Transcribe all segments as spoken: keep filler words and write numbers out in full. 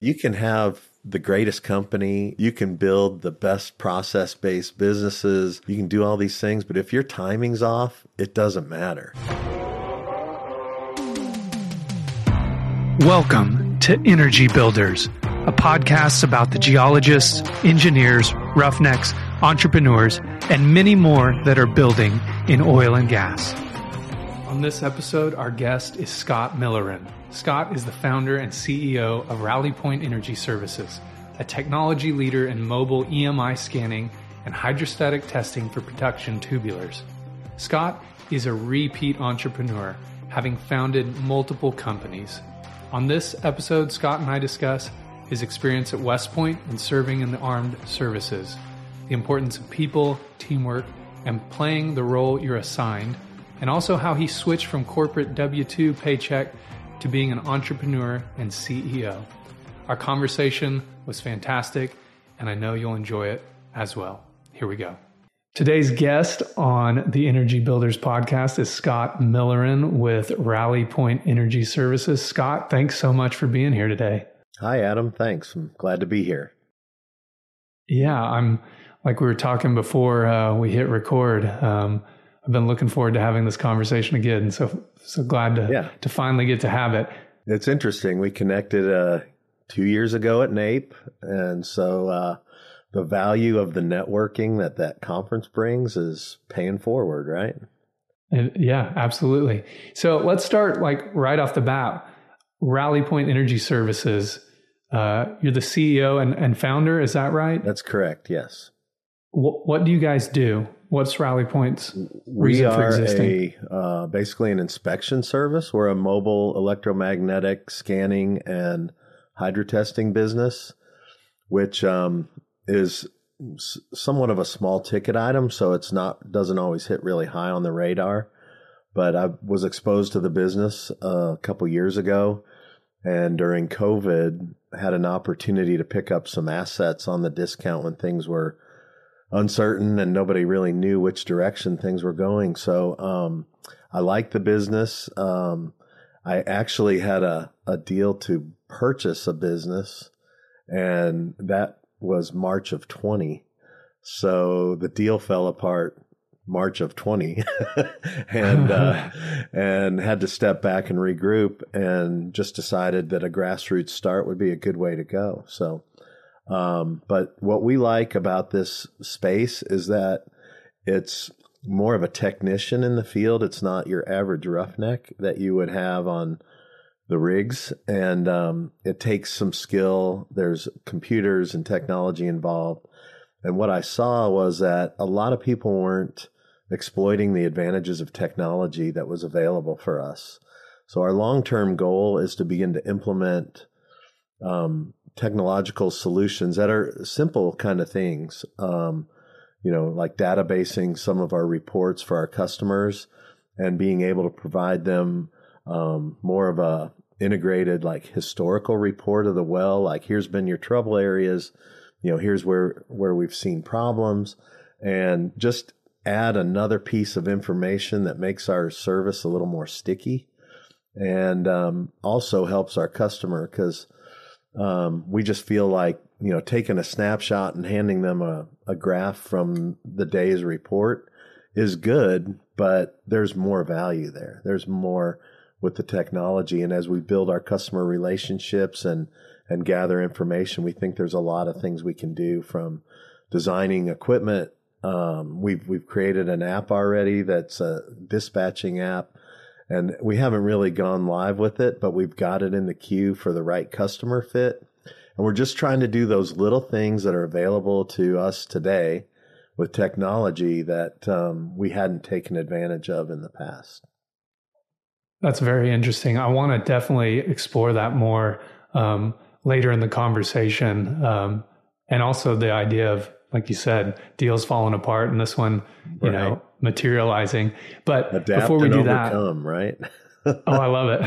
You can have the greatest company, you can build the best process-based businesses, you can do all these things, but if your timing's off, it doesn't matter. Welcome to Energy Builders, a podcast about the geologists, engineers, roughnecks, entrepreneurs, and many more that are building in oil and gas. On this episode, our guest is Scott Milliren. Scott is the founder and C E O of RallyPoint Energy Services, a technology leader in mobile E M I scanning and hydrostatic testing for production tubulars. Scott is a repeat entrepreneur, having founded multiple companies. On this episode, Scott and I discuss his experience at West Point and serving in the armed services, the importance of people, teamwork, and playing the role you're assigned, and also how he switched from corporate W two paycheck to being an entrepreneur and C E O. Our conversation was fantastic, and I know you'll enjoy it as well. Here we go. Today's guest on the Energy Builders podcast is Scott Milliren with RallyPoint Energy Services. Scott, thanks so much for being here today. Hi, Adam. Thanks. I'm glad to be here. Yeah, I'm like we were talking before uh, we hit record. Um, I've been looking forward to having this conversation again. So so glad to, yeah. to finally get to have it. It's interesting. We connected uh, two years ago at NAPE. And so uh, the value of the networking that that conference brings is paying forward, right? And, yeah, absolutely. So let's start like right off the bat. RallyPoint Energy Services, uh, you're the C E O and, and founder. Is that right? That's correct. Yes. W- what do you guys do? What's RallyPoint's reason for existing? We are a, uh, basically an inspection service. We're a mobile electromagnetic scanning and hydrotesting business, which um, is somewhat of a small ticket item, so it's not doesn't always hit really high on the radar. But I was exposed to the business uh, a couple years ago, and during COVID, had an opportunity to pick up some assets on the discount when things were uncertain and nobody really knew which direction things were going. So um, I like the business. Um, I actually had a, a deal to purchase a business, and that was March of twenty. So the deal fell apart March of twenty and uh, and had to step back and regroup, and just decided that a grassroots start would be a good way to go. So Um, but what we like about this space is that it's more of a technician in the field. It's not your average roughneck that you would have on the rigs. And um, it takes some skill. There's computers and technology involved. And what I saw was that a lot of people weren't exploiting the advantages of technology that was available for us. So our long-term goal is to begin to implement um technological solutions that are simple kind of things, um, you know, like databasing some of our reports for our customers and being able to provide them um, more of a integrated, like historical report of the well, like here's been your trouble areas, you know, here's where, where we've seen problems, and just add another piece of information that makes our service a little more sticky, and um, also helps our customer, because Um, we just feel like, you know, taking a snapshot and handing them a, a graph from the day's report is good, but there's more value there. There's more with the technology. And as we build our customer relationships and, and gather information, we think there's a lot of things we can do, from designing equipment. Um, we've, we've created an app already that's a dispatching app. And we haven't really gone live with it, but we've got it in the queue for the right customer fit. And we're just trying to do those little things that are available to us today with technology that um, we hadn't taken advantage of in the past. That's very interesting. I want to definitely explore that more um, later in the conversation. Um, and also the idea of, like you said, deals falling apart, and this one, you right. know, materializing. But adapt before we do overcome, that, right? Oh, I love it.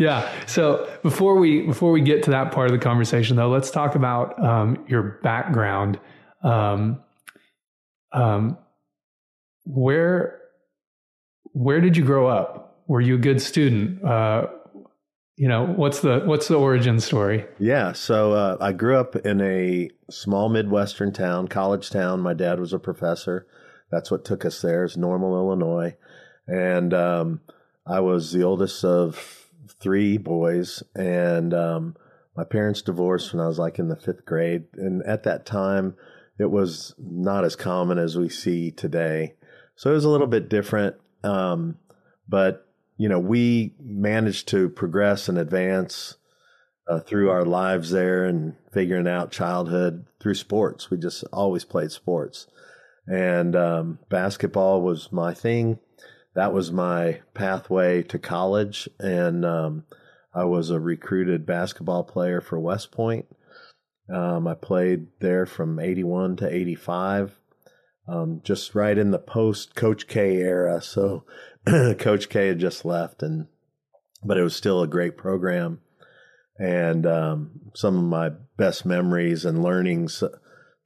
Yeah. So before we before we get to that part of the conversation, though, let's talk about um, your background. Um, um, where where did you grow up? Were you a good student? Uh, you know, what's the what's the origin story? Yeah. So uh, I grew up in a small Midwestern town, college town. My dad was a professor. That's what took us there, is Normal, Illinois. And um, I was the oldest of three boys. And um, my parents divorced when I was like in the fifth grade. And at that time, it was not as common as we see today. So it was a little bit different. Um, but you know, we managed to progress and advance uh, through our lives there and figuring out childhood through sports. We just always played sports. And um, basketball was my thing. That was my pathway to college. And um, I was a recruited basketball player for West Point. Um, I played there from eighty-one to eighty-five, um, just right in the post-Coach K era. So Coach K had just left, and but it was still a great program. And um, some of my best memories and learnings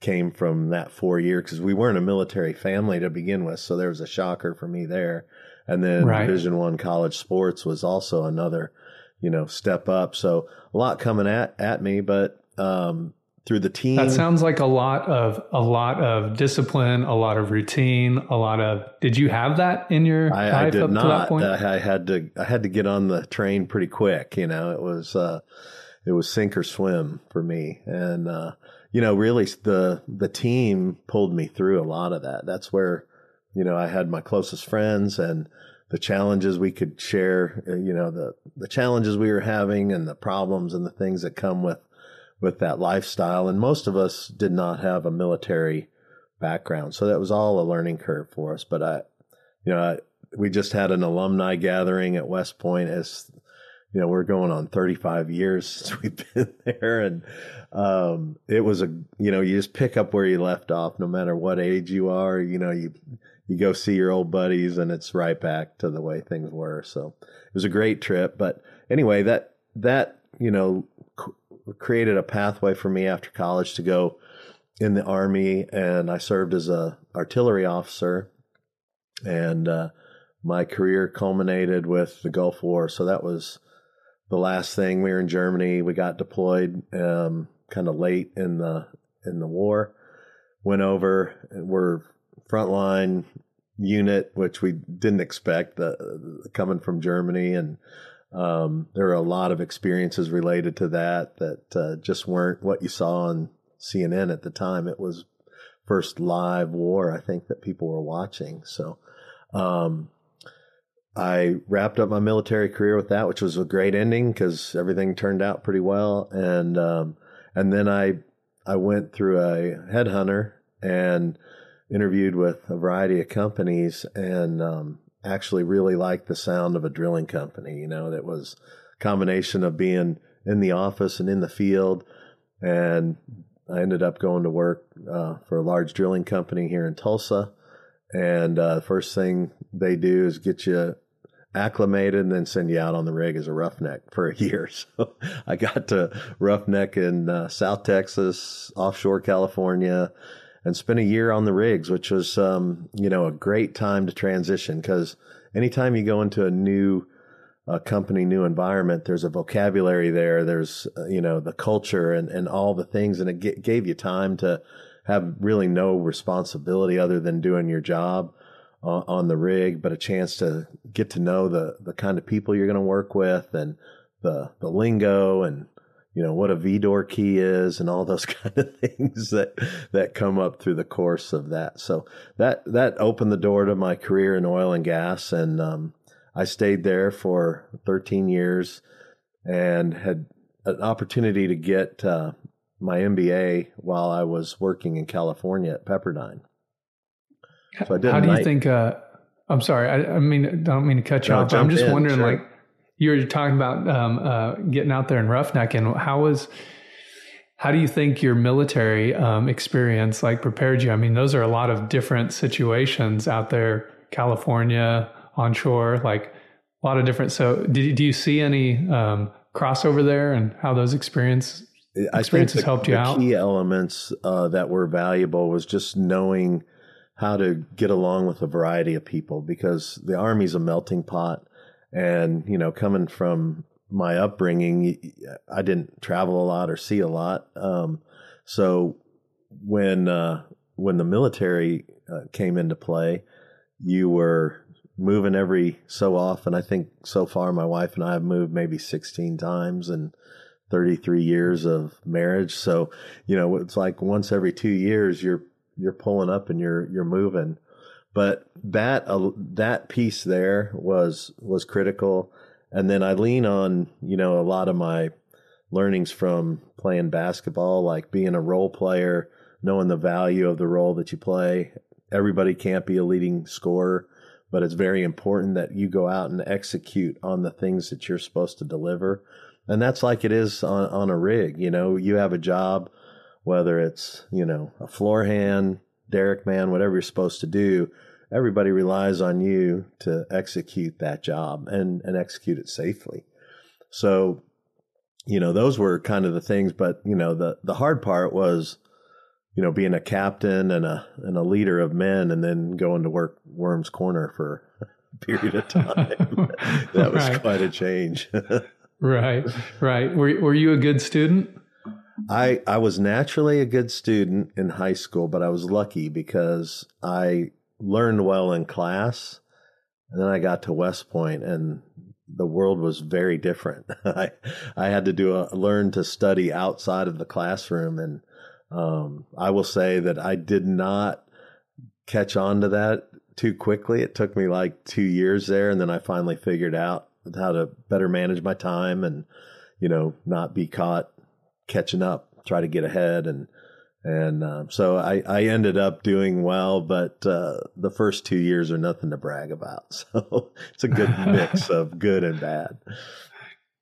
came from that four year, because we weren't a military family to begin with, so there was a shocker for me there. And then right. Division One college sports was also another, you know, step up. So a lot coming at, at me, but um, through the team. That sounds like a lot of, a lot of discipline, a lot of routine, a lot of, did you have that in your I, life I did up not. To that point? I, I had to, I had to get on the train pretty quick. You know, it was, uh, it was sink or swim for me. And, uh, you know, really the, the team pulled me through a lot of that. That's where, you know, I had my closest friends and the challenges we could share, you know, the, the challenges we were having and the problems and the things that come with, with that lifestyle. And most of us did not have a military background. So that was all a learning curve for us. But I, you know, I, we just had an alumni gathering at West Point. As, you know, we're going on thirty-five years since we've been there. And um, it was a, you know, you just pick up where you left off, no matter what age you are. You know, you, you go see your old buddies and it's right back to the way things were. So it was a great trip. But anyway, that, that, you know, created a pathway for me after college to go in the Army, and I served as a artillery officer, and uh, my career culminated with the Gulf War. So that was the last thing. We were in Germany. We got deployed um, kind of late in the in the war. Went over. We're frontline unit, which we didn't expect the, the, coming from Germany, and Um, there are a lot of experiences related to that that uh, just weren't what you saw on C N N at the time. It was first live war, I think, that people were watching. So um, I wrapped up my military career with that, which was a great ending because everything turned out pretty well. And um, and then I I went through a headhunter and interviewed with a variety of companies, and um, actually really liked the sound of a drilling company. You know, that was a combination of being in the office and in the field. And I ended up going to work uh, for a large drilling company here in Tulsa. And uh, the first thing they do is get you acclimated and then send you out on the rig as a roughneck for a year. So I got to roughneck in uh, South Texas, offshore California, and spent a year on the rigs, which was, um, you know, a great time to transition, because anytime you go into a new uh, company, new environment, there's a vocabulary there, there's, uh, you know, the culture and, and all the things. And it g- gave you time to have really no responsibility other than doing your job uh, on the rig, but a chance to get to know the, the kind of people you're going to work with, and the, the lingo, and you know, what a V door key is, and all those kind of things that, that come up through the course of that. So that, that opened the door to my career in oil and gas. And um, I stayed there for thirteen years and had an opportunity to get uh, my M B A while I was working in California at Pepperdine. So I did. How do night. you think, uh, I'm sorry, I, I mean, I don't mean to cut you no, off, but I'm just in, wondering sure. like, you were talking about um, uh, getting out there in roughneck, and how was, how do you think your military um, experience like prepared you? I mean, those are a lot of different situations out there, California, onshore, like a lot of different. So did you, do you see any um, crossover there, and how those experience, experiences I think the, helped you the out? The key elements uh, that were valuable was just knowing how to get along with a variety of people, because the Army's a melting pot. And, you know, coming from my upbringing, I didn't travel a lot or see a lot. Um, so when uh, when the military uh, came into play, you were moving every so often. I think so far my wife and I have moved maybe sixteen times in thirty-three years of marriage. So, you know, it's like once every two years you're you're pulling up and you're you're moving. But that uh, that piece there was was critical. And then I lean on, you know, a lot of my learnings from playing basketball, like being a role player, knowing the value of the role that you play. Everybody can't be a leading scorer, but it's very important that you go out and execute on the things that you're supposed to deliver. And that's like it is on, on a rig. You know, you have a job, whether it's, you know, a floor hand, derrick man, whatever you're supposed to do. Everybody relies on you to execute that job and, and execute it safely. So, you know, those were kind of the things. But, you know, the, the hard part was, you know, being a captain and a and a leader of men and then going to work Worms Corner for a period of time. That was right. Quite a change. Right, right. Were, were you a good student? I, I was naturally a good student in high school, but I was lucky because I learned well in class, and then I got to West Point, and the world was very different. I I had to do a learn to study outside of the classroom, and um, I will say that I did not catch on to that too quickly. It took me like two years there, and then I finally figured out how to better manage my time and, you know, not be caught catching up, try to get ahead, and And um, so I, I ended up doing well, but uh, the first two years are nothing to brag about. So it's a good mix of good and bad.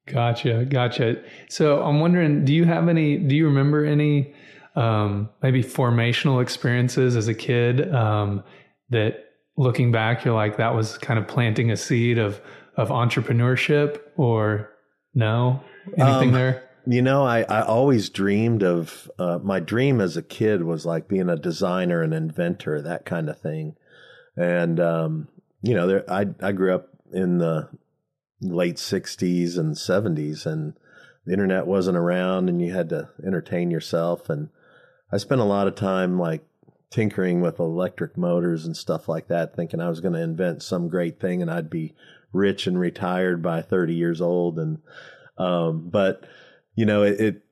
Gotcha. Gotcha. So I'm wondering, do you have any, do you remember any um, maybe formational experiences as a kid um, that looking back, you're like, that was kind of planting a seed of, of entrepreneurship, or no, anything um, there? You know, I, I always dreamed of, uh, my dream as a kid was like being a designer, an inventor, that kind of thing. And, um, you know, there, I I grew up in the late sixties and seventies, and the internet wasn't around and you had to entertain yourself. And I spent a lot of time like tinkering with electric motors and stuff like that, thinking I was going to invent some great thing and I'd be rich and retired by thirty years old. And, um, but you know, it, it,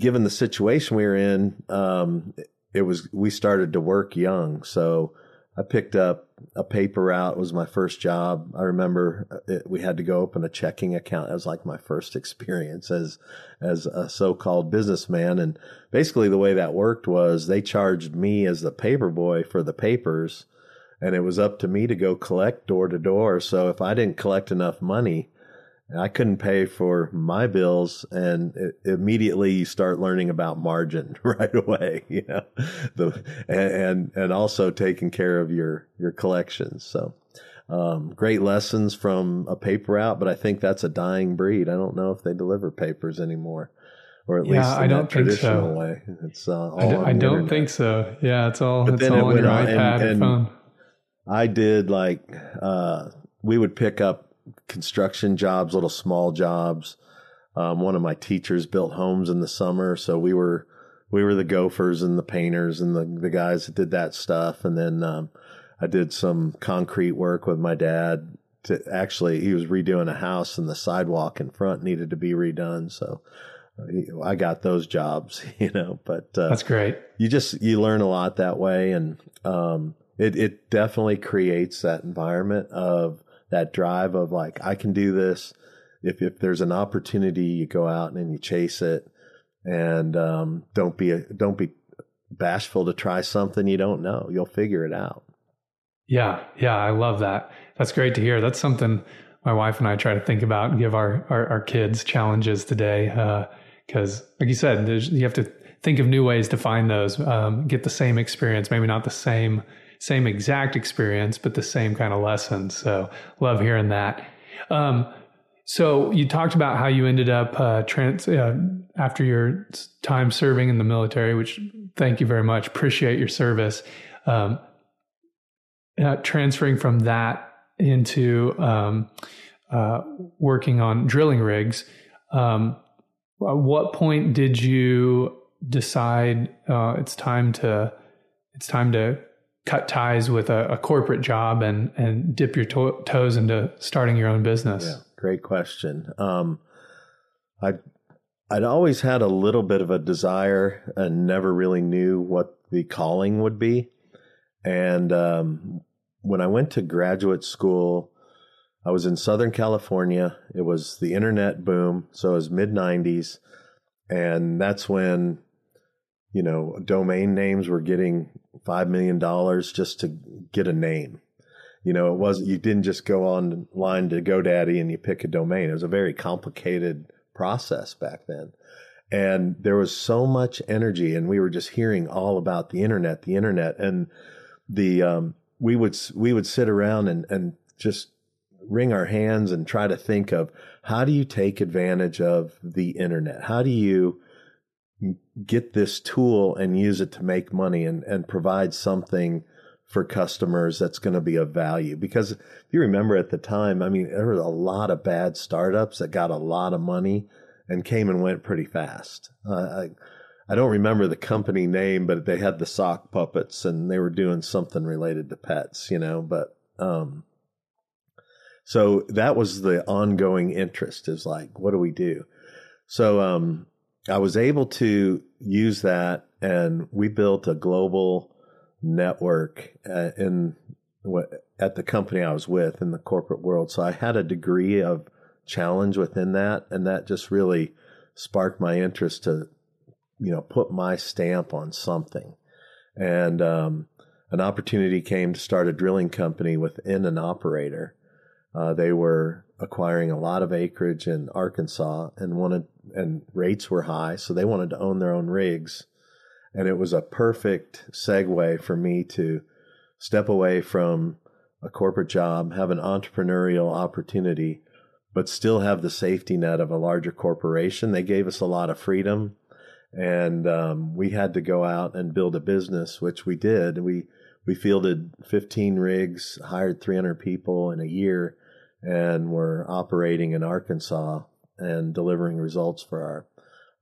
given the situation we were in, um, it was, we started to work young. So I picked up a paper route. It was my first job. I remember it, we had to go open a checking account. That was like my first experience as, as a so-called businessman. And basically the way that worked was they charged me as the paper boy for the papers, and it was up to me to go collect door to door. So if I didn't collect enough money, I couldn't pay for my bills, and it, immediately you start learning about margin right away, you know, the, and, and also taking care of your, your collections. So, um, great lessons from a paper route, but I think that's a dying breed. I don't know if they deliver papers anymore, or at yeah, least in I don't that think traditional so. way. It's uh, all I, d- I don't internet. think so. Yeah. It's all, but it's all on your on, iPad and, and phone. I did like, uh, we would pick up construction jobs, little small jobs. Um, one of my teachers built homes in the summer. So we were, we were the gophers and the painters and the, the guys that did that stuff. And then, um, I did some concrete work with my dad to actually, he was redoing a house and the sidewalk in front needed to be redone. So I got those jobs, you know, but, uh, that's great. You just, you learn a lot that way. And, um, it, it definitely creates that environment of, that drive of like, I can do this. If if there's an opportunity, you go out and you chase it, and um, don't be a, don't be bashful to try something you don't know. You'll figure it out. Yeah, yeah, I love that. That's great to hear. That's something my wife and I try to think about and give our our, our kids challenges today, because uh, like you said, there's, you have to think of new ways to find those, um, get the same experience, maybe not the same. Same exact experience, but the same kind of lesson. So love hearing that. Um, so you talked about how you ended up uh, trans uh, after your time serving in the military, which thank you very much. Appreciate your service. Um, uh, transferring from that into um, uh, working on drilling rigs. Um, at what point did you decide uh, it's time to it's time to cut ties with a, a corporate job and and dip your to- toes into starting your own business? Yeah, great question. Um, I I'd always had a little bit of a desire and never really knew what the calling would be. And um, when I went to graduate school, I was in Southern California. It was the internet boom. So it was mid nineties. And that's when, you know, domain names were getting five million dollars just to get a name. You know, it wasn't, you didn't just go online to GoDaddy and you pick a domain. It was a very complicated process back then. And there was so much energy, and we were just hearing all about the internet, the internet. And the, um, we would, we would sit around and, and just wring our hands and try to think of, how do you take advantage of the internet? How do you get this tool and use it to make money and, and provide something for customers that's going to be of value? Because if you remember at the time, I mean, there were a lot of bad startups that got a lot of money and came and went pretty fast. Uh, I, I don't remember the company name, but they had the sock puppets and they were doing something related to pets, you know, but, um, so that was the ongoing interest, is like, what do we do? So, um, I was able to use that, and we built a global network uh, in what, at the company I was with in the corporate world. So I had a degree of challenge within that, and that just really sparked my interest to, you know, put my stamp on something. And um, an opportunity came to start a drilling company within an operator. Uh, they were acquiring a lot of acreage in Arkansas and wanted, and rates were high, so they wanted to own their own rigs. And it was a perfect segue for me to step away from a corporate job, have an entrepreneurial opportunity, but still have the safety net of a larger corporation. They gave us a lot of freedom, and um, we had to go out and build a business, which we did. We we fielded fifteen rigs, hired three hundred people in a year, and were operating in Arkansas and delivering results for our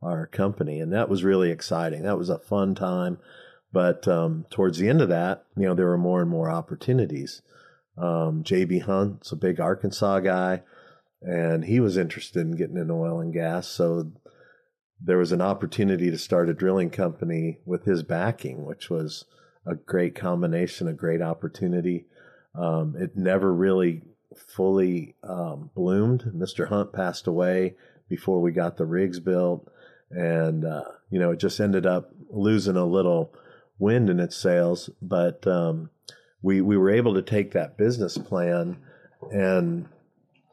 our company. And that was really exciting. That was a fun time. But um, towards the end of that, you know, there were more and more opportunities. Um, J B. Hunt's a big Arkansas guy, and he was interested in getting into oil and gas. So there was an opportunity to start a drilling company with his backing, which was a great combination, a great opportunity. Um, it never really fully um, bloomed. Mister Hunt passed away before we got the rigs built. And, uh, you know, it just ended up losing a little wind in its sails. But um, we, we were able to take that business plan and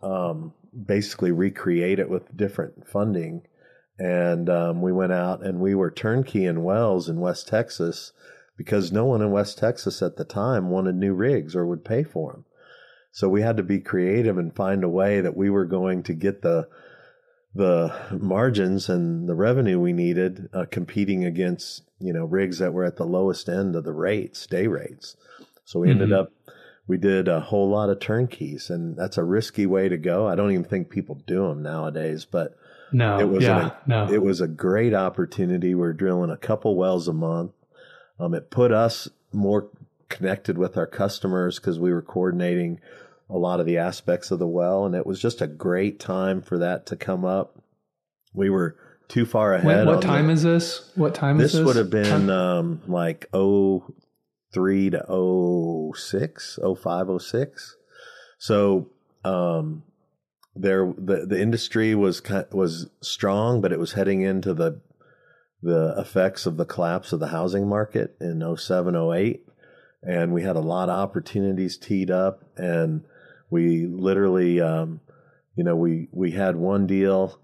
um, basically recreate it with different funding. And um, we went out and we were turnkey in wells in West Texas, because no one in West Texas at the time wanted new rigs or would pay for them. So we had to be creative and find a way that we were going to get the the margins and the revenue we needed, uh, competing against, you know, rigs that were at the lowest end of the rates, day rates. So we mm-hmm. ended up, we did a whole lot of turnkeys, and that's a risky way to go. I don't even think people do them nowadays, but no, it was, yeah, a, no. It was a great opportunity. We were drilling a couple wells a month. Um, it put us more connected with our customers because we were coordinating a lot of the aspects of the well, and it was just a great time for that to come up. We were too far ahead. Wait, what time the, is this? What time this is this? This would have been um, like oh three to oh six, oh five, oh six. So um, there, the the industry was was strong, but it was heading into the the effects of the collapse of the housing market in oh seven, oh eight. And we had a lot of opportunities teed up, and we literally, um, you know, we, we had one deal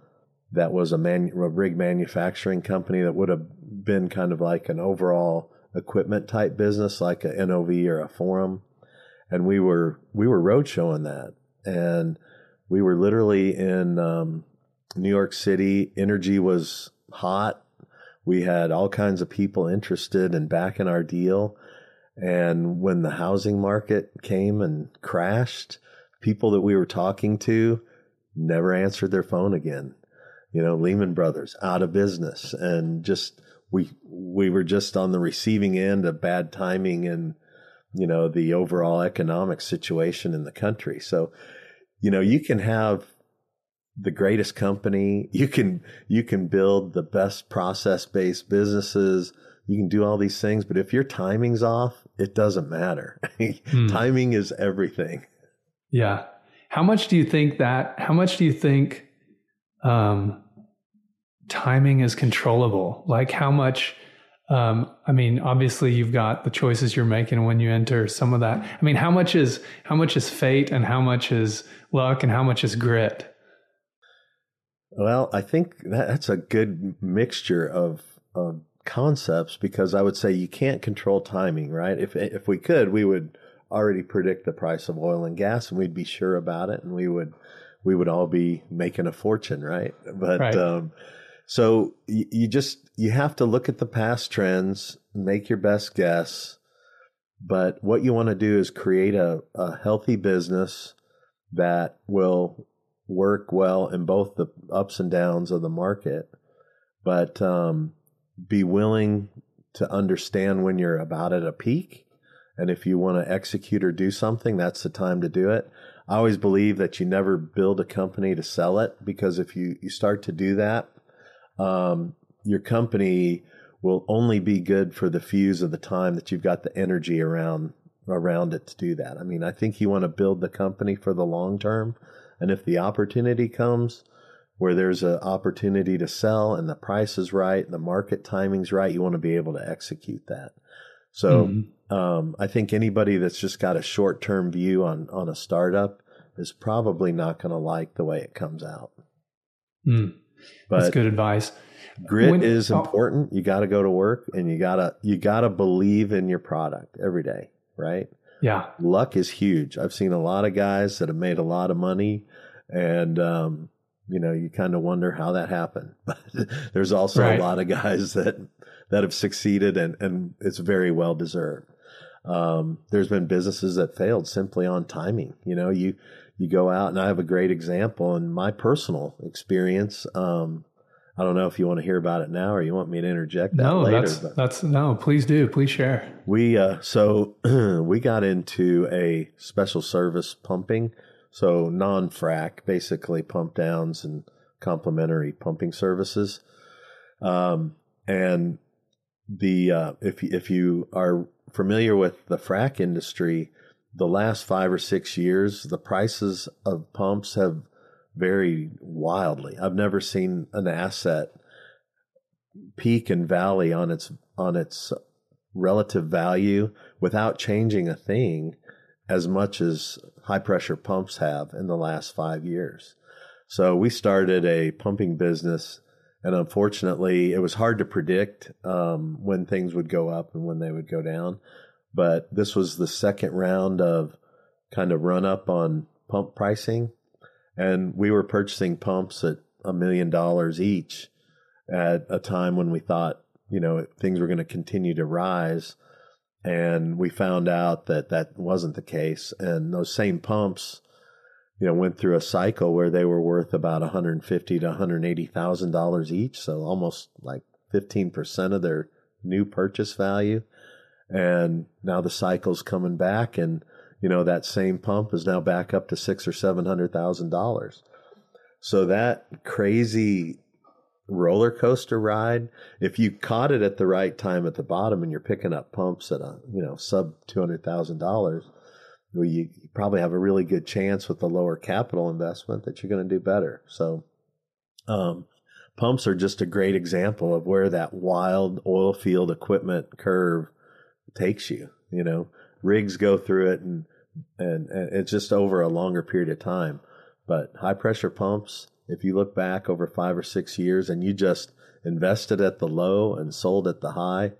that was a, manu- a rig manufacturing company that would have been kind of like an overall equipment type business, like a N O V or a Forum. And we were, we were road showing that. And we were literally in um, New York City. Energy was hot. We had all kinds of people interested in backing our deal. And when the housing market came and crashed, people that we were talking to never answered their phone again. You know, Lehman Brothers out of business, and just we we were just on the receiving end of bad timing and, you know, the overall economic situation in the country. So, you know, you can have the greatest company, you can you can build the best process-based businesses, you can do all these things, but if your timing's off, it doesn't matter. Hmm. Timing is everything. Yeah. How much do you think that, how much do you think um, timing is controllable? Like how much, um, I mean, obviously you've got the choices you're making when you enter some of that. I mean, how much is, how much is fate and how much is luck and how much is grit? Well, I think that, that's a good mixture of, of concepts, because I would say you can't control timing, right? If if we could, we would already predict the price of oil and gas and we'd be sure about it, and we would we would all be making a fortune, right? But right. Um, so you, you just you have to look at the past trends, make your best guess, but what you want to do is create a, a healthy business that will work well in both the ups and downs of the market, but um be willing to understand when you're about at a peak. And if you want to execute or do something, that's the time to do it. I always believe that you never build a company to sell it, because if you, you start to do that, um, your company will only be good for the fuse of the time that you've got the energy around around it to do that. I mean, I think you want to build the company for the long term. And if the opportunity comes, where there's an opportunity to sell and the price is right, the market timing's right, you want to be able to execute that. So mm-hmm. um, I think anybody that's just got a short-term view on on a startup is probably not going to like the way it comes out. Mm. But that's good advice. Grit when, is oh. important. You got to go to work, and you gotta you gotta believe in your product every day, right? Yeah. Luck is huge. I've seen a lot of guys that have made a lot of money, and um, you know, you kind of wonder how that happened. But there's also right. a lot of guys that that have succeeded, and, and it's very well deserved. Um, there's been businesses that failed simply on timing. You know, you you go out, and I have a great example in my personal experience. Um, I don't know if you want to hear about it now or you want me to interject that no, later. That's, that's, no, please do. Please share. We uh, so we got into a special service pumping. So non-frac, basically pump downs and complementary pumping services. Um, and the uh, if if you are familiar with the frac industry, the last five or six years, the prices of pumps have varied wildly. I've never seen an asset peak and valley on its on its relative value without changing a thing as much as high pressure pumps have in the last five years. So we started a pumping business, and unfortunately it was hard to predict um, when things would go up and when they would go down. But this was the second round of kind of run up on pump pricing. And we were purchasing pumps at a million dollars each at a time when we thought, you know, things were going to continue to rise. And we found out that that wasn't the case. And those same pumps, you know, went through a cycle where they were worth about one hundred fifty thousand to one hundred eighty thousand dollars each. So almost like fifteen percent of their new purchase value. And now the cycle's coming back, and, you know, that same pump is now back up to six or seven hundred thousand dollars. So that crazy roller coaster ride, if you caught it at the right time at the bottom and you're picking up pumps at a, you know, sub two hundred thousand dollars, well, you probably have a really good chance with the lower capital investment that you're going to do better. So um, pumps are just a great example of where that wild oil field equipment curve takes you. You know, rigs go through it, and, and, and it's just over a longer period of time. But high pressure pumps, if you look back over five or six years and you just invested at the low and sold at the high,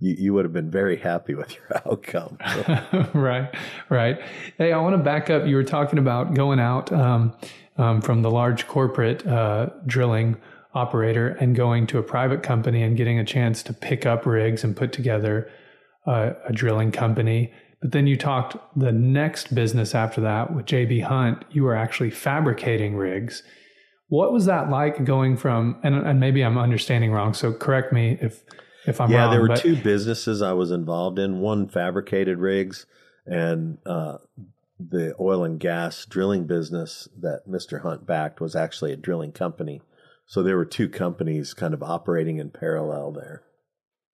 you, you would have been very happy with your outcome. So. Right, right. Hey, I want to back up. You were talking about going out um, um, from the large corporate uh, drilling operator and going to a private company and getting a chance to pick up rigs and put together uh, a drilling company But then you talked the next business after that with J B. Hunt, you were actually fabricating rigs. What was that like going from, and, and maybe I'm understanding wrong, so correct me if, if I'm yeah, wrong. Yeah, there were but, two businesses I was involved in. One fabricated rigs and uh, the oil and gas drilling business that Mister Hunt backed was actually a drilling company. So there were two companies kind of operating in parallel there.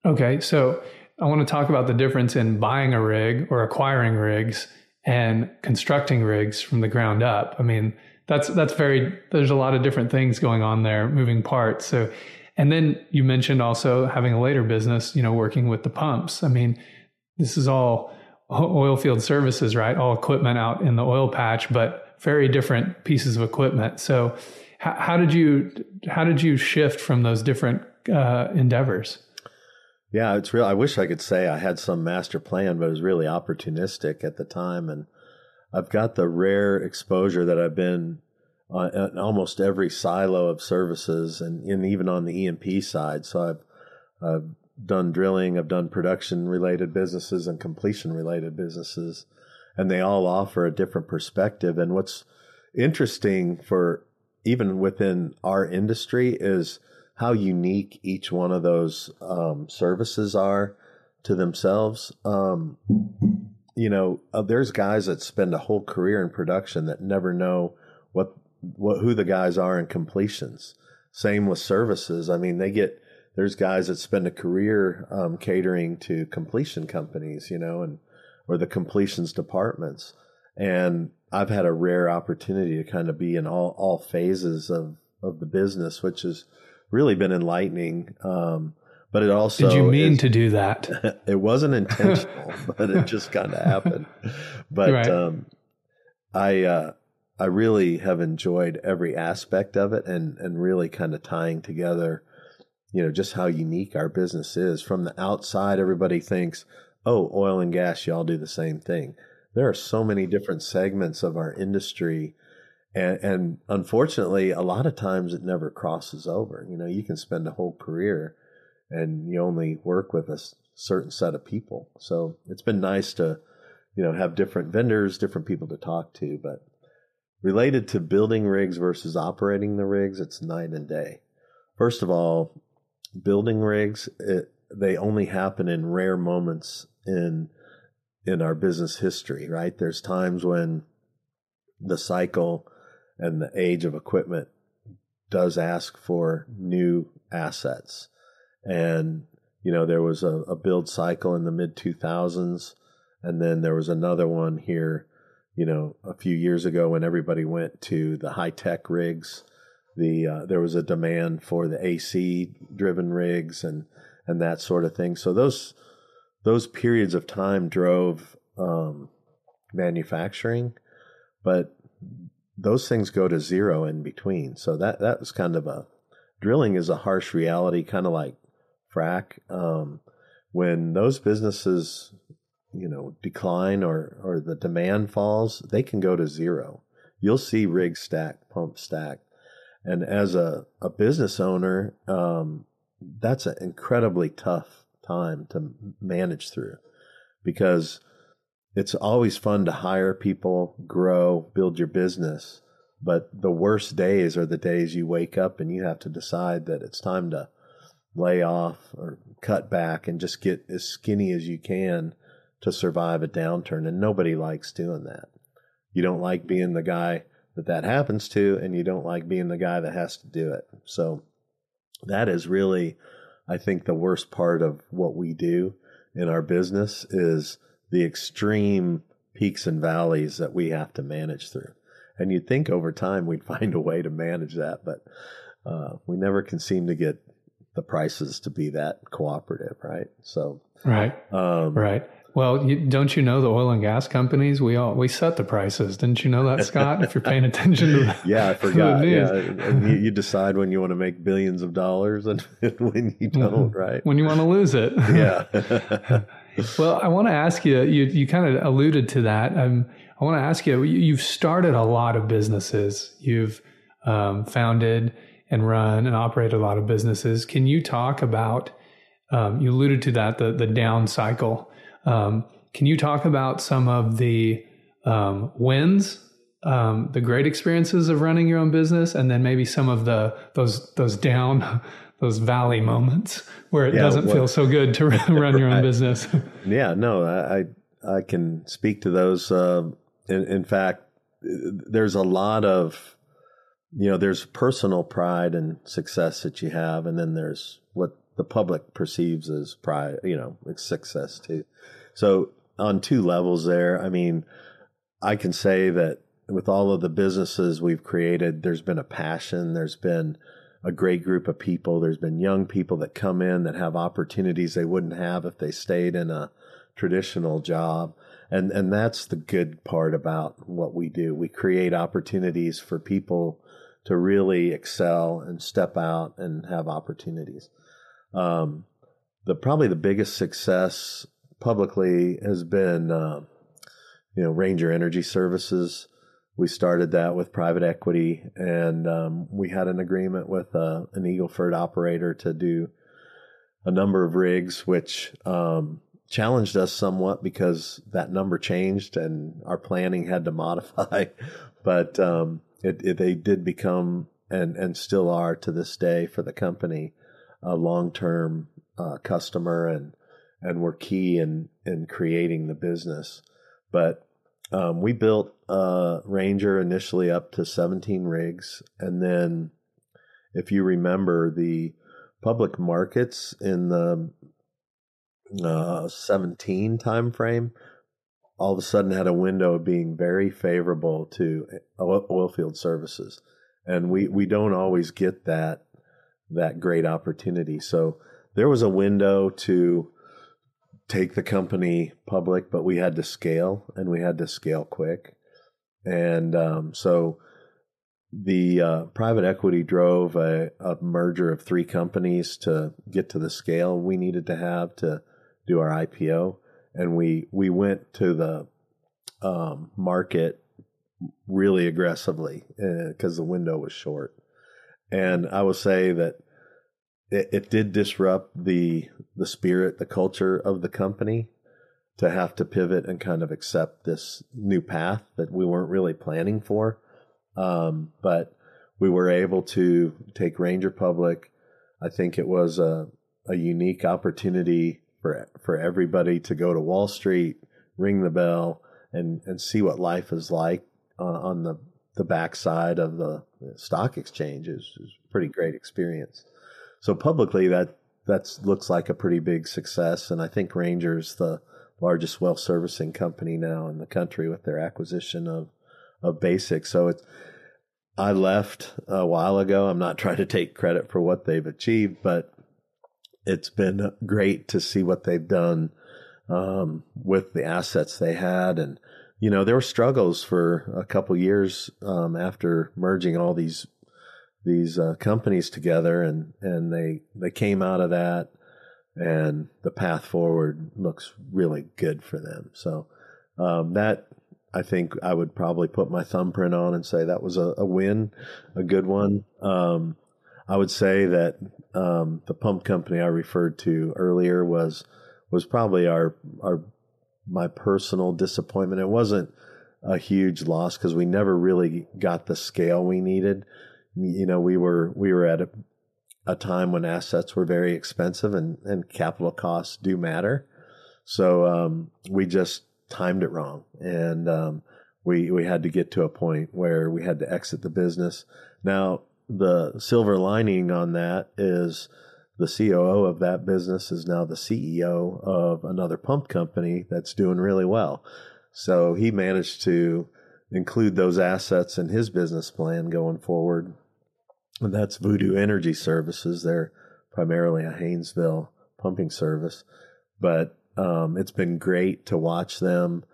Okay, so I want to talk about the difference in buying a rig or acquiring rigs and constructing rigs from the ground up. I mean, that's that's very, there's a lot of different things going on there, moving parts. So, and then you mentioned also having a later business, you know, working with the pumps. I mean, this is all oil field services, right? All equipment out in the oil patch, but very different pieces of equipment. So how, how did you, how did you shift from those different uh, endeavors? Yeah, it's real. I wish I could say I had some master plan, but it was really opportunistic at the time. And I've got the rare exposure that I've been on, on almost every silo of services and, and even on the E and P side. So I've, I've done drilling, I've done production related businesses and completion related businesses, and they all offer a different perspective. And what's interesting for even within our industry is how unique each one of those um, services are to themselves. Um, you know, uh, there's guys that spend a whole career in production that never know what, what, who the guys are in completions. Same with services. I mean, they get, there's guys that spend a career um, catering to completion companies, you know, and, or the completions departments. And I've had a rare opportunity to kind of be in all, all phases of, of the business, which is, really been enlightening. Um, but it also... Did you mean is, to do that? It wasn't intentional, but it just kind of happened. But right. um, I uh, I really have enjoyed every aspect of it and, and really kind of tying together, you know, just how unique our business is. From the outside, everybody thinks, oh, oil and gas, y'all do the same thing. There are so many different segments of our industry. And, and unfortunately, a lot of times it never crosses over. You know, you can spend a whole career and you only work with a certain set of people. So it's been nice to, you know, have different vendors, different people to talk to. But related to building rigs versus operating the rigs, it's night and day. First of all, building rigs, it, they only happen in rare moments in in our business history, right? There's times when the cycle and the age of equipment does ask for new assets. And, you know, there was a, a build cycle in the mid two thousands. And then there was another one here, you know, a few years ago when everybody went to the high tech rigs. The uh, there was a demand for the A C driven rigs and, and that sort of thing. So those, those periods of time drove um, manufacturing, but those things go to zero in between. So that, that was kind of a, drilling is a harsh reality, kind of like frack. Um, when those businesses, you know, decline or, or the demand falls, they can go to zero. You'll see rig stack, pump stack. And as a, a business owner, um, that's an incredibly tough time to manage through, because it's always fun to hire people, grow, build your business, but the worst days are the days you wake up and you have to decide that it's time to lay off or cut back and just get as skinny as you can to survive a downturn. And nobody likes doing that. You don't like being the guy that that happens to, and you don't like being the guy that has to do it. So that is really, I think, the worst part of what we do in our business is the extreme peaks and valleys that we have to manage through. And you'd think over time we'd find a way to manage that, but uh, we never can seem to get the prices to be that cooperative, right? So, right, um, right. Well, you, don't you know the oil and gas companies? We all we set the prices. Didn't you know that, Scott? If you're paying attention to the, yeah, I forgot. To the news. Yeah, and you, you decide when you want to make billions of dollars and, and when you don't, right? When you want to lose it, yeah. Well, I want to ask you, you, you kind of alluded to that. Um, I want to ask you, you've started a lot of businesses. You've um, founded and run and operated a lot of businesses. Can you talk about, um, you alluded to that, the, the down cycle. Um, Can you talk about some of the um, wins, um, the great experiences of running your own business, and then maybe some of the those those down, those valley moments where it yeah, doesn't well, feel so good to run right. your own business? Yeah, no, I I, I can speak to those. Uh, in, in fact, there's a lot of, you know, there's personal pride and success that you have, and then there's what the public perceives as pride, you know, it's success too. So on two levels there, I mean, I can say that with all of the businesses we've created, there's been a passion, there's been a great group of people, there's been young people that come in that have opportunities they wouldn't have if they stayed in a traditional job. And and that's the good part about what we do. We create opportunities for people to really excel and step out and have opportunities. Um, the probably the biggest success publicly has been, uh, you know, Ranger Energy Services. We started that with private equity, and um, we had an agreement with uh, an Eagleford operator to do a number of rigs, which um, challenged us somewhat because that number changed and our planning had to modify. But um, it, it, they did become, and, and still are to this day for the company, a long-term uh, customer, and and were key in, in creating the business. But um, we built uh, Ranger initially up to seventeen rigs. And then if you remember, the public markets in the uh, seventeen timeframe all of a sudden had a window of being very favorable to oil field services. And we, we don't always get that that great opportunity. So there was a window to take the company public, but we had to scale, and we had to scale quick. And um, so the uh, private equity drove a, a merger of three companies to get to the scale we needed to have to do our I P O. And we, we went to the um, market really aggressively because uh, the window was short. And I will say that it, it did disrupt the the spirit, the culture of the company to have to pivot and kind of accept this new path that we weren't really planning for. Um, but we were able to take Ranger public. I think it was a, a unique opportunity for for everybody to go to Wall Street, ring the bell, and, and see what life is like uh, on the the backside of the stock exchange. Is, is a pretty great experience. So publicly, that that's looks like a pretty big success. And I think Ranger's the largest well servicing company now in the country with their acquisition of, of Basics. So it's, I left a while ago. I'm not trying to take credit for what they've achieved, but it's been great to see what they've done um, with the assets they had. And you know, there were struggles for a couple years um, after merging all these these uh, companies together, and, and they they came out of that, and the path forward looks really good for them. So um, that, I think I would probably put my thumbprint on and say that was a, a win, a good one. Um, I would say that um, the pump company I referred to earlier was was probably our our my personal disappointment. It wasn't a huge loss because we never really got the scale we needed. You know, we were we were at a, a time when assets were very expensive, and, and capital costs do matter. So um, we just timed it wrong, and um, we we had to get to a point where we had to exit the business. Now, the silver lining on that is the C O O of that business is now the C E O of another pump company that's doing really well. So he managed to include those assets in his business plan going forward. And that's Voodoo Energy Services. They're primarily a Hainesville pumping service. But um, it's been great to watch them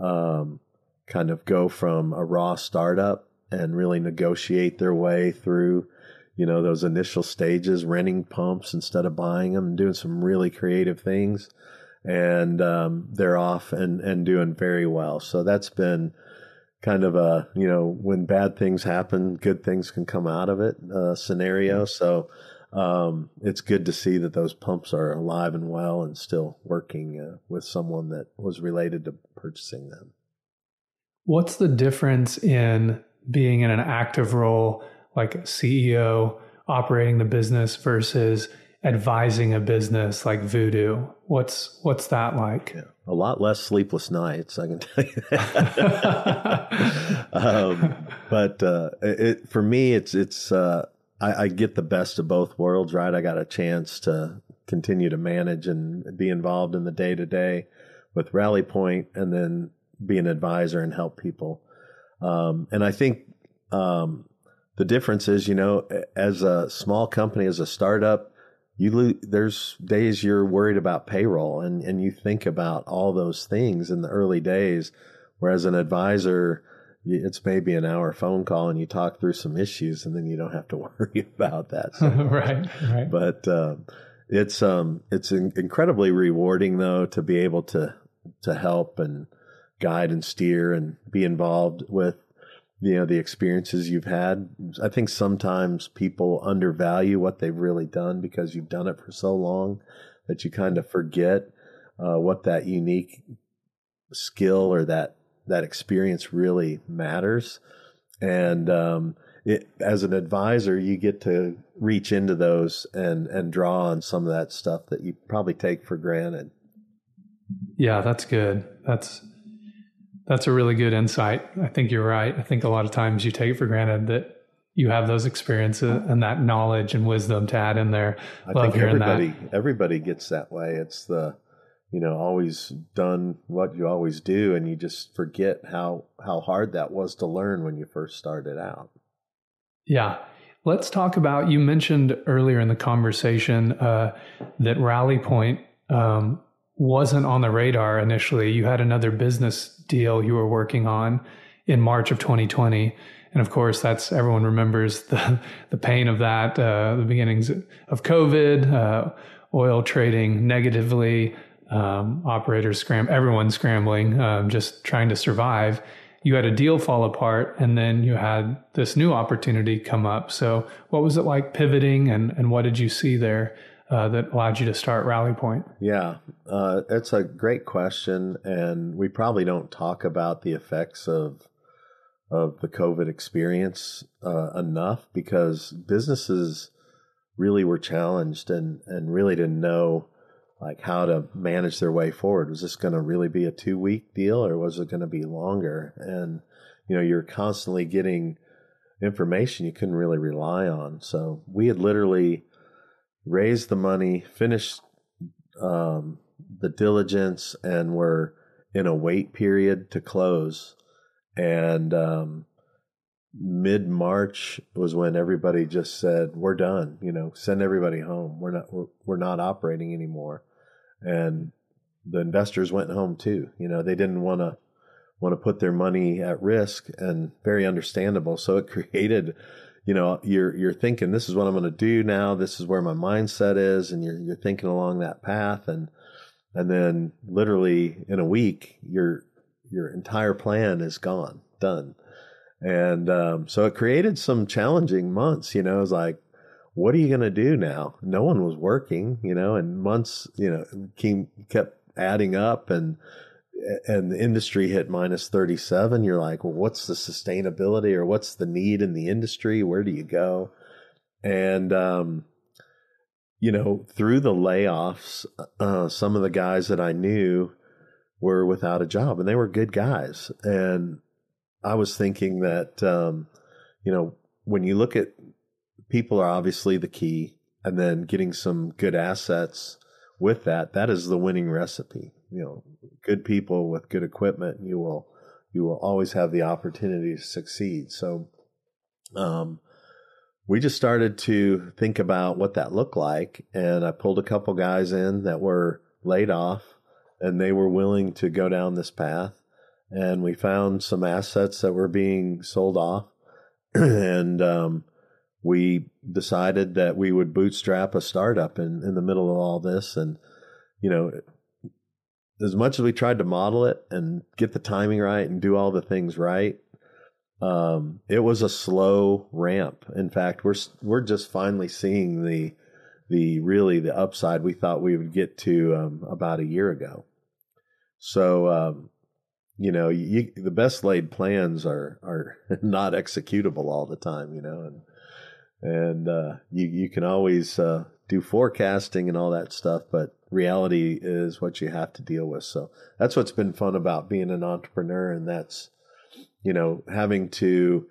um, kind of go from a raw startup and really negotiate their way through, you know, those initial stages, renting pumps instead of buying them, and doing some really creative things. And um, they're off and, and doing very well. So that's been kind of a, you know, when bad things happen, good things can come out of it uh, scenario. So um, it's good to see that those pumps are alive and well and still working uh, with someone that was related to purchasing them. What's the difference in being in an active role, like C E O, operating the business versus advising a business like Voodoo? What's what's that like? Yeah, a lot less sleepless nights, I can tell you that. um, but uh, it, for me, it's it's uh, I, I get the best of both worlds, right? I got a chance to continue to manage and be involved in the day to day with RallyPoint, and then be an advisor and help people. Um, and I think um, the difference is, you know, as a small company, as a startup, You lose, there's days you're worried about payroll and, and you think about all those things in the early days. Whereas an advisor, it's maybe an hour phone call and you talk through some issues and then you don't have to worry about that. right, right. But uh, it's um it's in- incredibly rewarding, though, to be able to to help and guide and steer and be involved with, you know, the experiences you've had. I think sometimes people undervalue what they've really done because you've done it for so long that you kind of forget uh, what that unique skill or that, that experience really matters. And um, it, as an advisor, you get to reach into those and, and draw on some of that stuff that you probably take for granted. Yeah, that's good. That's That's a really good insight. I think you're right. I think a lot of times you take it for granted that you have those experiences and that knowledge and wisdom to add in there. I Love think everybody, that. everybody gets that way. It's the, you know, always done what you always do, and you just forget how, how hard that was to learn when you first started out. Yeah. Let's talk about, you mentioned earlier in the conversation uh, that RallyPoint um, wasn't on the radar initially. You had another business deal you were working on in March of twenty twenty. And of course, that's, everyone remembers the, the pain of that, uh, the beginnings of COVID, uh, oil trading negatively, um, operators scram, everyone scrambling, um, just trying to survive. You had a deal fall apart, and then you had this new opportunity come up. So what was it like pivoting, and, and what did you see there Uh, that allowed you to start RallyPoint? Yeah, uh, it's a great question, and we probably don't talk about the effects of of the COVID experience uh, enough, because businesses really were challenged and and really didn't know like how to manage their way forward. Was this going to really be a two week deal, or was it going to be longer? And you know, you're constantly getting information you couldn't really rely on. So we had literally raised the money, finished um, the diligence, and were in a wait period to close. And um, mid-March was when everybody just said, "We're done. You know, send everybody home. We're not. We're, we're not operating anymore." And the investors went home too. You know, they didn't want to want to put their money at risk, and very understandable. So it created, you know, you're you're thinking, this is what I'm going to do now. This is where my mindset is, and you're you're thinking along that path, and and then literally in a week, your your entire plan is gone, done, and um, so it created some challenging months. You know, it was like, what are you going to do now? No one was working, you know, and months, you know, came, kept adding up, and and the industry hit minus thirty-seven, you're like, well, what's the sustainability, or what's the need in the industry? Where do you go? And, um, you know, through the layoffs, uh, some of the guys that I knew were without a job, and they were good guys. And I was thinking that, um, you know, when you look at, people are obviously the key, and then getting some good assets with that, that is the winning recipe. You know, good people with good equipment, you will you will always have the opportunity to succeed. So um, we just started to think about what that looked like. And I pulled a couple guys in that were laid off, and they were willing to go down this path. And we found some assets that were being sold off. and um, we decided that we would bootstrap a startup in, in the middle of all this. And, you know, as much as we tried to model it and get the timing right and do all the things right, um, it was a slow ramp. In fact, we're we're just finally seeing the the really the upside we thought we would get to um, about a year ago. So, um, you know, you, the best laid plans are are not executable all the time, you know, and and uh, you you can always uh, do forecasting and all that stuff, but reality is what you have to deal with. So that's what's been fun about being an entrepreneur, and that's, you know, having to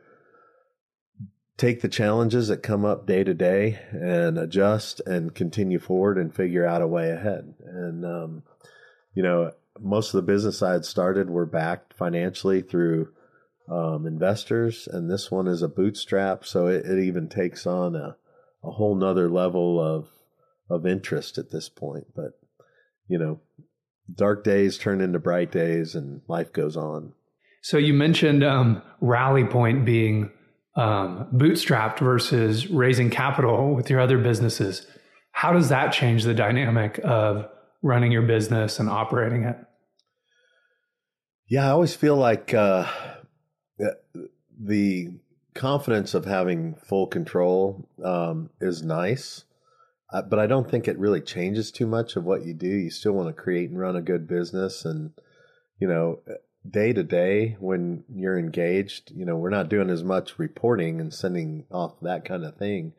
take the challenges that come up day to day and adjust and continue forward and figure out a way ahead. And, um, you know, most of the business I had started were backed financially through um, investors. And this one is a bootstrap. So it, it even takes on a, a whole nother level of, of interest at this point. But, you know, dark days turn into bright days and life goes on. So you mentioned um, RallyPoint being Um, bootstrapped versus raising capital with your other businesses. How does that change the dynamic of running your business and operating it? Yeah, I always feel like uh, the confidence of having full control um, is nice, uh, but I don't think it really changes too much of what you do. You still want to create and run a good business, and, you know, day to day when you're engaged, you know, we're not doing as much reporting and sending off that kind of thing,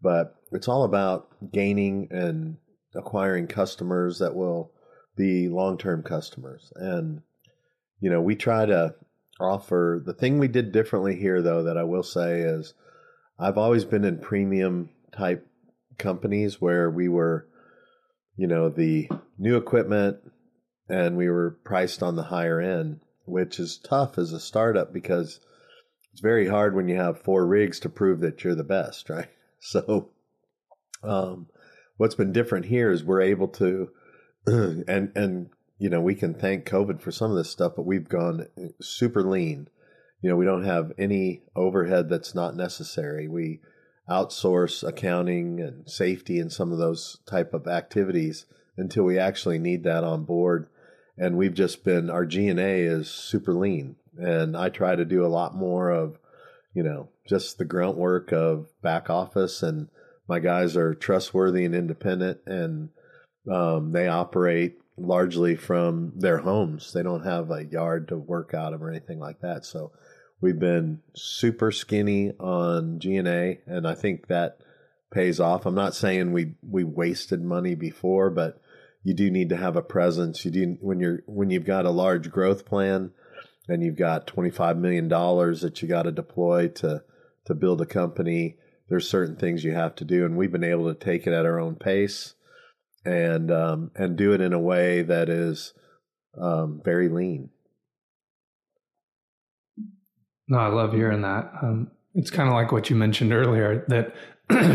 but it's all about gaining and acquiring customers that will be long-term customers. And, you know, we try to offer the thing we did differently here, though, that I will say is I've always been in premium type companies where we were, you know, the new equipment, and we were priced on the higher end, which is tough as a startup because it's very hard when you have four rigs to prove that you're the best, right? So um, what's been different here is we're able to, and, and you know, we can thank COVID for some of this stuff, but we've gone super lean. You know, we don't have any overhead that's not necessary. We outsource accounting and safety and some of those type of activities until we actually need that on board. And we've just been, our G and A is super lean. And I try to do a lot more of, you know, just the grunt work of back office. And my guys are trustworthy and independent. And um, they operate largely from their homes. They don't have a yard to work out of or anything like that. So we've been super skinny on G and A. And I think that pays off. I'm not saying we, we wasted money before, but you do need to have a presence. You do when you're when you've got a large growth plan, and you've got twenty-five million dollars that you got to deploy to to build a company. There's certain things you have to do, and we've been able to take it at our own pace, and um, and do it in a way that is um, very lean. No, I love hearing that. Um, it's kind of like what you mentioned earlier that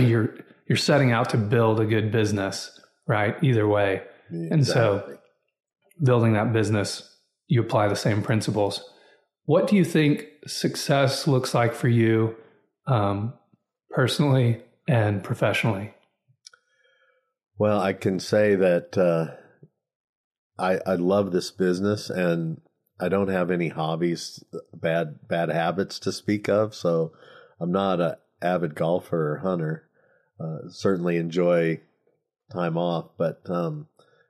you're you're setting out to build a good business, right? Either way. Exactly. And so building that business, you apply the same principles. What do you think success looks like for you um, personally and professionally? Well, I can say that uh, I, I love this business, and I don't have any hobbies, bad, bad habits to speak of. So I'm not an avid golfer or hunter. Uh, certainly enjoy time off, but um,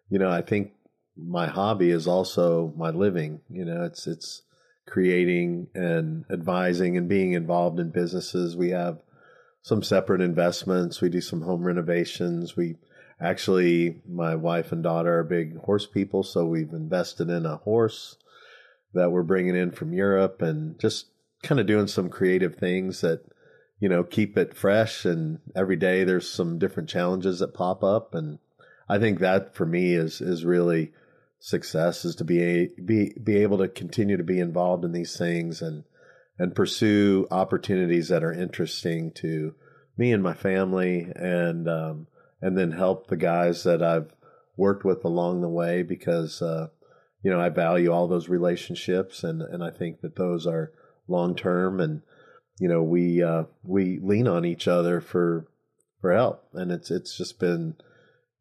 you know, I think my hobby is also my living. You know, it's it's creating and advising and being involved in businesses. We have some separate investments. We do some home renovations. We actually, my wife and daughter are big horse people, so we've invested in a horse that we're bringing in from Europe, and just kind of doing some creative things that, you know, keep it fresh. And every day there's some different challenges that pop up. And I think that for me is, is really success, is to be, a, be, be able to continue to be involved in these things and, and pursue opportunities that are interesting to me and my family, and, um, and then help the guys that I've worked with along the way, because, uh, you know, I value all those relationships, and, and I think that those are long-term, and, you know, we uh, we lean on each other for for help, and it's it's just been,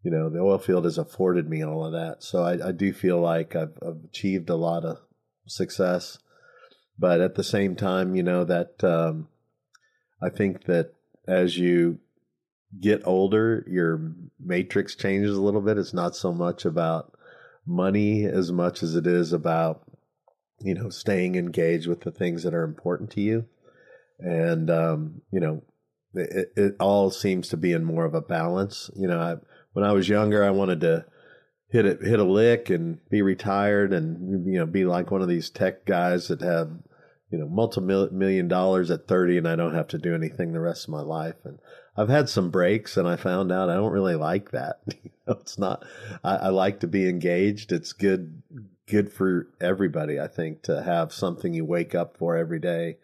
you know, the oil field has afforded me all of that. So I, I do feel like I've, I've achieved a lot of success, but at the same time, you know, that um, I think that as you get older, your matrix changes a little bit. It's not so much about money as much as it is about, you know, staying engaged with the things that are important to you. And, um, you know, it, it all seems to be in more of a balance. You know, I, when I was younger, I wanted to hit it, hit a lick and be retired and, you know, be like one of these tech guys that have, you know, multi-million dollars at thirty and I don't have to do anything the rest of my life. And I've had some breaks and I found out I don't really like that. You know, it's not, I, I like to be engaged. It's good, good for everybody, I think, to have something you wake up for every day.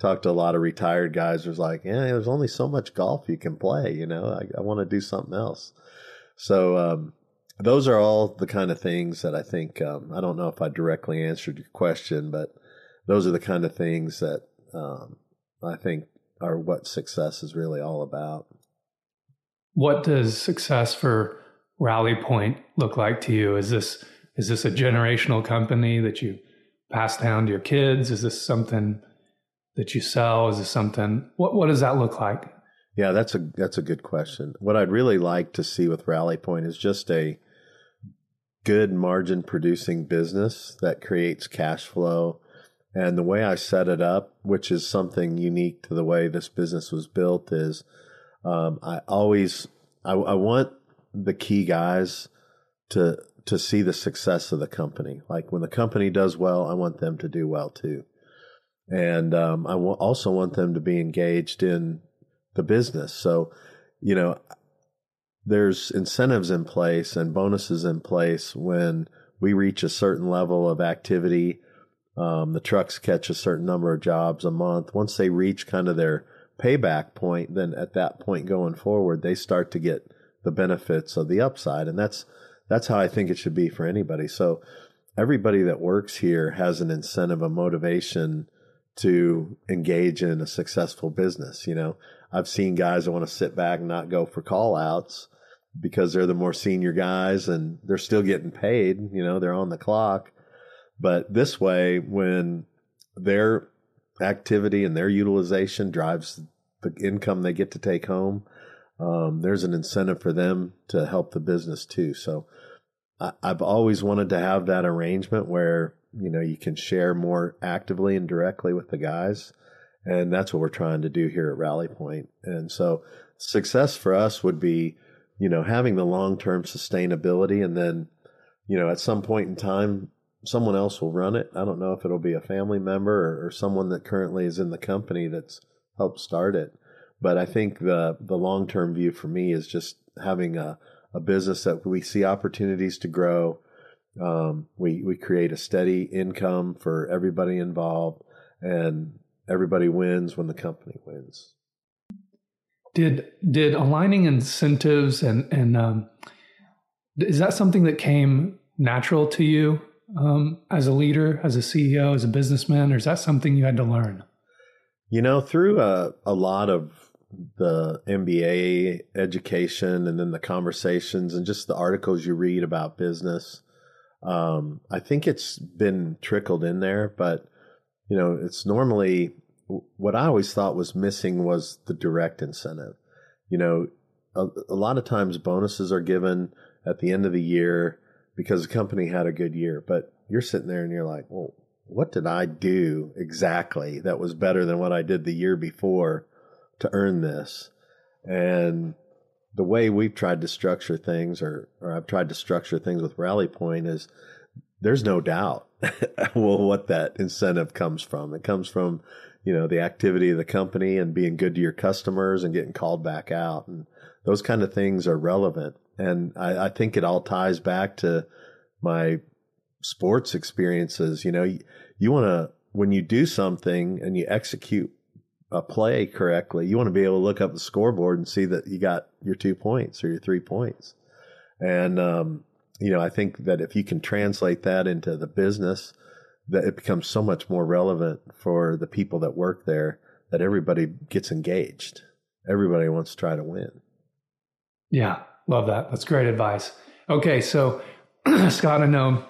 Talked to a lot of retired guys who's like, yeah, there's only so much golf you can play. You know, I, I want to do something else. So, um, those are all the kind of things that I think, um, I don't know if I directly answered your question, but those are the kind of things that, um, I think are what success is really all about. What does success for RallyPoint look like to you? Is this, is this a generational company that you pass down to your kids? Is this something that you sell? Is this something, what, what does that look like? Yeah, that's a, that's a good question. What I'd really like to see with RallyPoint is just a good margin producing business that creates cash flow. And the way I set it up, which is something unique to the way this business was built, is um, I always, I, I want the key guys to, to see the success of the company. Like when the company does well, I want them to do well too. And um, I w- also want them to be engaged in the business. So, you know, there's incentives in place and bonuses in place when we reach a certain level of activity. Um, the trucks catch a certain number of jobs a month. Once they reach kind of their payback point, then at that point going forward, they start to get the benefits of the upside. And that's that's how I think it should be for anybody. So everybody that works here has an incentive, a motivation to engage in a successful business. You know, I've seen guys that want to sit back and not go for call outs because they're the more senior guys and they're still getting paid, you know, they're on the clock. But this way, when their activity and their utilization drives the income they get to take home, um, there's an incentive for them to help the business too. So I, I've always wanted to have that arrangement where, you know, you can share more actively and directly with the guys. And that's what we're trying to do here at RallyPoint. And so success for us would be, you know, having the long-term sustainability. And then, you know, at some point in time, someone else will run it. I don't know if it'll be a family member or, or someone that currently is in the company that's helped start it. But I think the, the long-term view for me is just having a, a business that we see opportunities to grow. Um, we, we create a steady income for everybody involved, and everybody wins when the company wins. Did, did aligning incentives and, and, um, is that something that came natural to you, um, as a leader, as a C E O, as a businessman, or is that something you had to learn? You know, through a, a lot of the M B A education and then the conversations and just the articles you read about business, Um, I think it's been trickled in there, but you know, it's normally what I always thought was missing was the direct incentive. You know, a, a lot of times bonuses are given at the end of the year because the company had a good year, but you're sitting there and you're like, well, what did I do exactly that was better than what I did the year before to earn this? And the way we've tried to structure things, or or I've tried to structure things with RallyPoint, is there's no doubt well what that incentive comes from. It comes from, you know, the activity of the company and being good to your customers and getting called back out. And those kind of things are relevant. And I, I think it all ties back to my sports experiences. You know, you, you want to, when you do something and you execute a play correctly, you want to be able to look up the scoreboard and see that you got your two points or your three points. And, um, you know, I think that if you can translate that into the business, that it becomes so much more relevant for the people that work there, that everybody gets engaged. Everybody wants to try to win. Yeah. Love that. That's great advice. Okay. So Scott, I know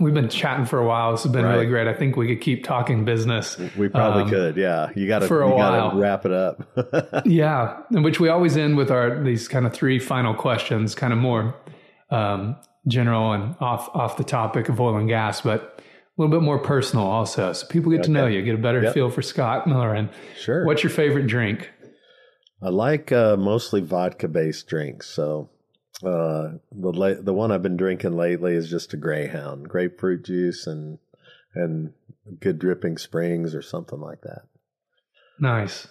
We've been chatting for a while. This has been right. really great. I think we could keep talking business. We probably um, could. Yeah. You got to wrap it up. Yeah. In which we always end with our, these kind of three final questions, kind of more um, general and off, off the topic of oil and gas, but a little bit more personal also. So people get okay. to know you, get a better yep. feel for Scott Milliren. Sure. What's your favorite drink? I like uh, mostly vodka based drinks. So Uh, the la- the one I've been drinking lately is just a Greyhound, grapefruit juice and and good dripping springs or something like that. Nice.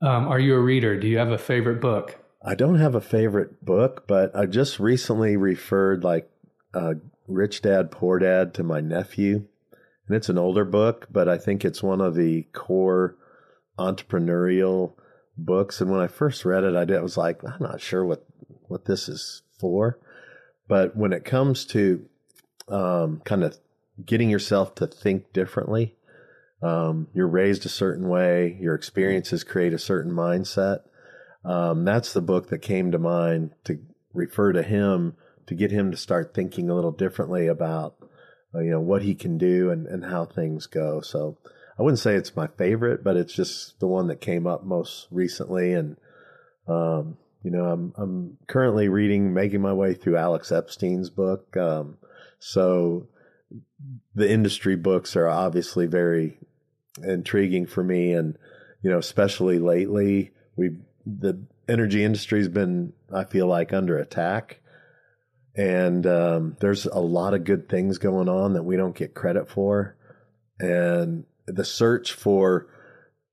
Um, are you a reader? Do you have a favorite book? I don't have a favorite book, but I just recently referred like uh, Rich Dad Poor Dad to my nephew, and it's an older book, but I think it's one of the core entrepreneurial books. And when I first read it, I, did, I was like, I'm not sure what. what this is for. But when it comes to um, kind of getting yourself to think differently, um, you're raised a certain way, your experiences create a certain mindset. Um, that's the book that came to mind to refer to him, to get him to start thinking a little differently about, uh, you know, what he can do and, and how things go. So I wouldn't say it's my favorite, but it's just the one that came up most recently. And, um, You know, I'm I'm currently reading, making my way through Alex Epstein's book. Um, so the industry books are obviously very intriguing for me. And, you know, especially lately, we the energy industry has been, I feel like, under attack. And um, there's a lot of good things going on that we don't get credit for. And the search for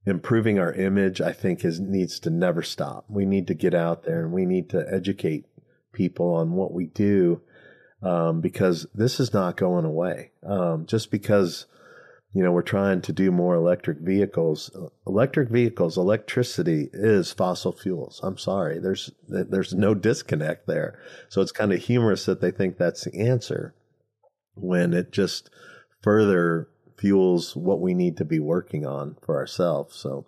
improving our image, I think, is needs to never stop. We need to get out there and we need to educate people on what we do, um, because this is not going away. Um, just because, you know, we're trying to do more electric vehicles, electric vehicles, electricity is fossil fuels. I'm sorry. There's, there's no disconnect there. So it's kind of humorous that they think that's the answer when it just further fuels what we need to be working on for ourselves. So,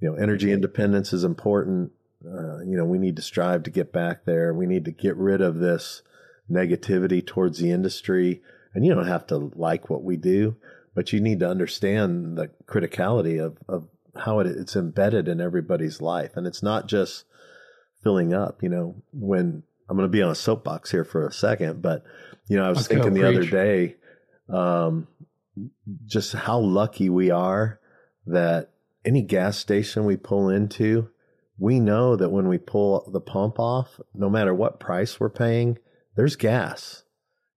you know, energy independence is important. Uh, you know, we need to strive to get back there. We need to get rid of this negativity towards the industry. And you don't have to like what we do, but you need to understand the criticality of, of how it, it's embedded in everybody's life. And it's not just filling up, you know, when I'm going to be on a soapbox here for a second, but, you know, I was Let's thinking the other day, um, just how lucky we are that any gas station we pull into, we know that when we pull the pump off, no matter what price we're paying, there's gas.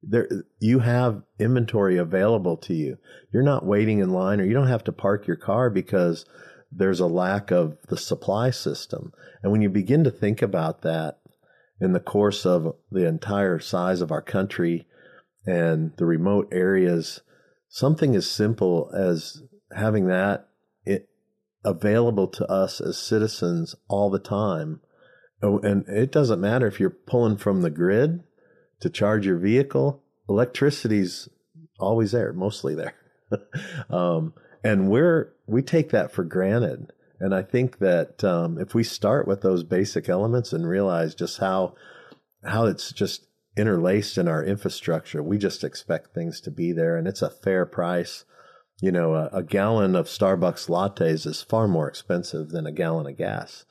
There, you have inventory available to you. You're not waiting in line, or you don't have to park your car because there's a lack of the supply system. And when you begin to think about that in the course of the entire size of our country and the remote areas, something as simple as having that it available to us as citizens all the time. And it doesn't matter if you're pulling from the grid to charge your vehicle, electricity's always there, mostly there. um, and we're, we take that for granted. And I think that um, if we start with those basic elements and realize just how, how it's just interlaced in our infrastructure, we just expect things to be there, and it's a fair price. You know, a, a gallon of Starbucks lattes is far more expensive than a gallon of gas.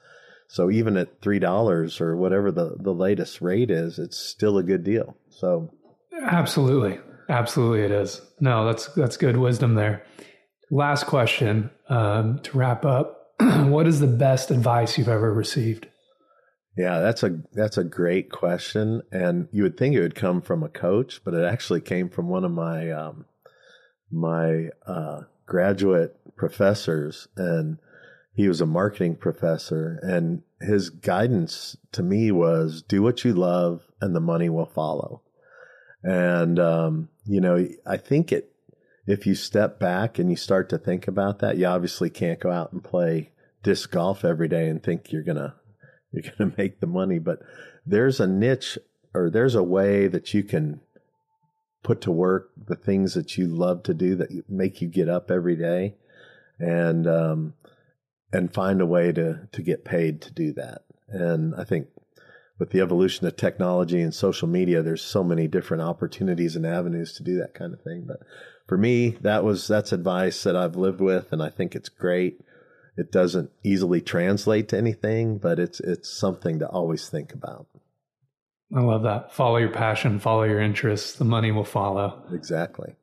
So even at three dollars or whatever the, the latest rate is, it's still a good deal. So absolutely. Absolutely it is. No, that's, that's good wisdom there. Last question, um, to wrap up, what is the best advice you've ever received? Yeah, that's a that's a great question, and you would think it would come from a coach, but it actually came from one of my um, my uh, graduate professors, and he was a marketing professor, and his guidance to me was, do what you love, and the money will follow. And um, you know, I think it if you step back and you start to think about that, you obviously can't go out and play disc golf every day and think you're gonna. You're going to make the money, but there's a niche, or there's a way that you can put to work the things that you love to do that make you get up every day, and um, and find a way to to get paid to do that. And I think with the evolution of technology and social media, there's so many different opportunities and avenues to do that kind of thing. But for me, that was that's advice that I've lived with, and I think it's great. It doesn't easily translate to anything, but it's it's something to always think about. I love that. Follow your passion, follow your interests. The money will follow. Exactly.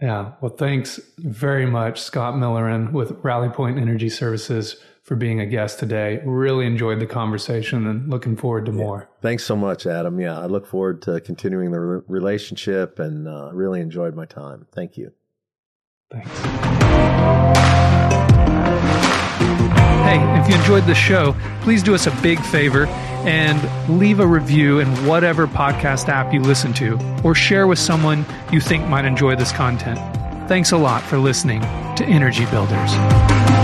Yeah. Well, thanks very much, Scott Milliren with RallyPoint Energy Services, for being a guest today. Really enjoyed the conversation and looking forward to yeah. more. Thanks so much, Adam. Yeah. I look forward to continuing the re- relationship and uh, really enjoyed my time. Thank you. Thanks. Hey, if you enjoyed the show, please do us a big favor and leave a review in whatever podcast app you listen to, or share with someone you think might enjoy this content. Thanks a lot for listening to Energy Builders.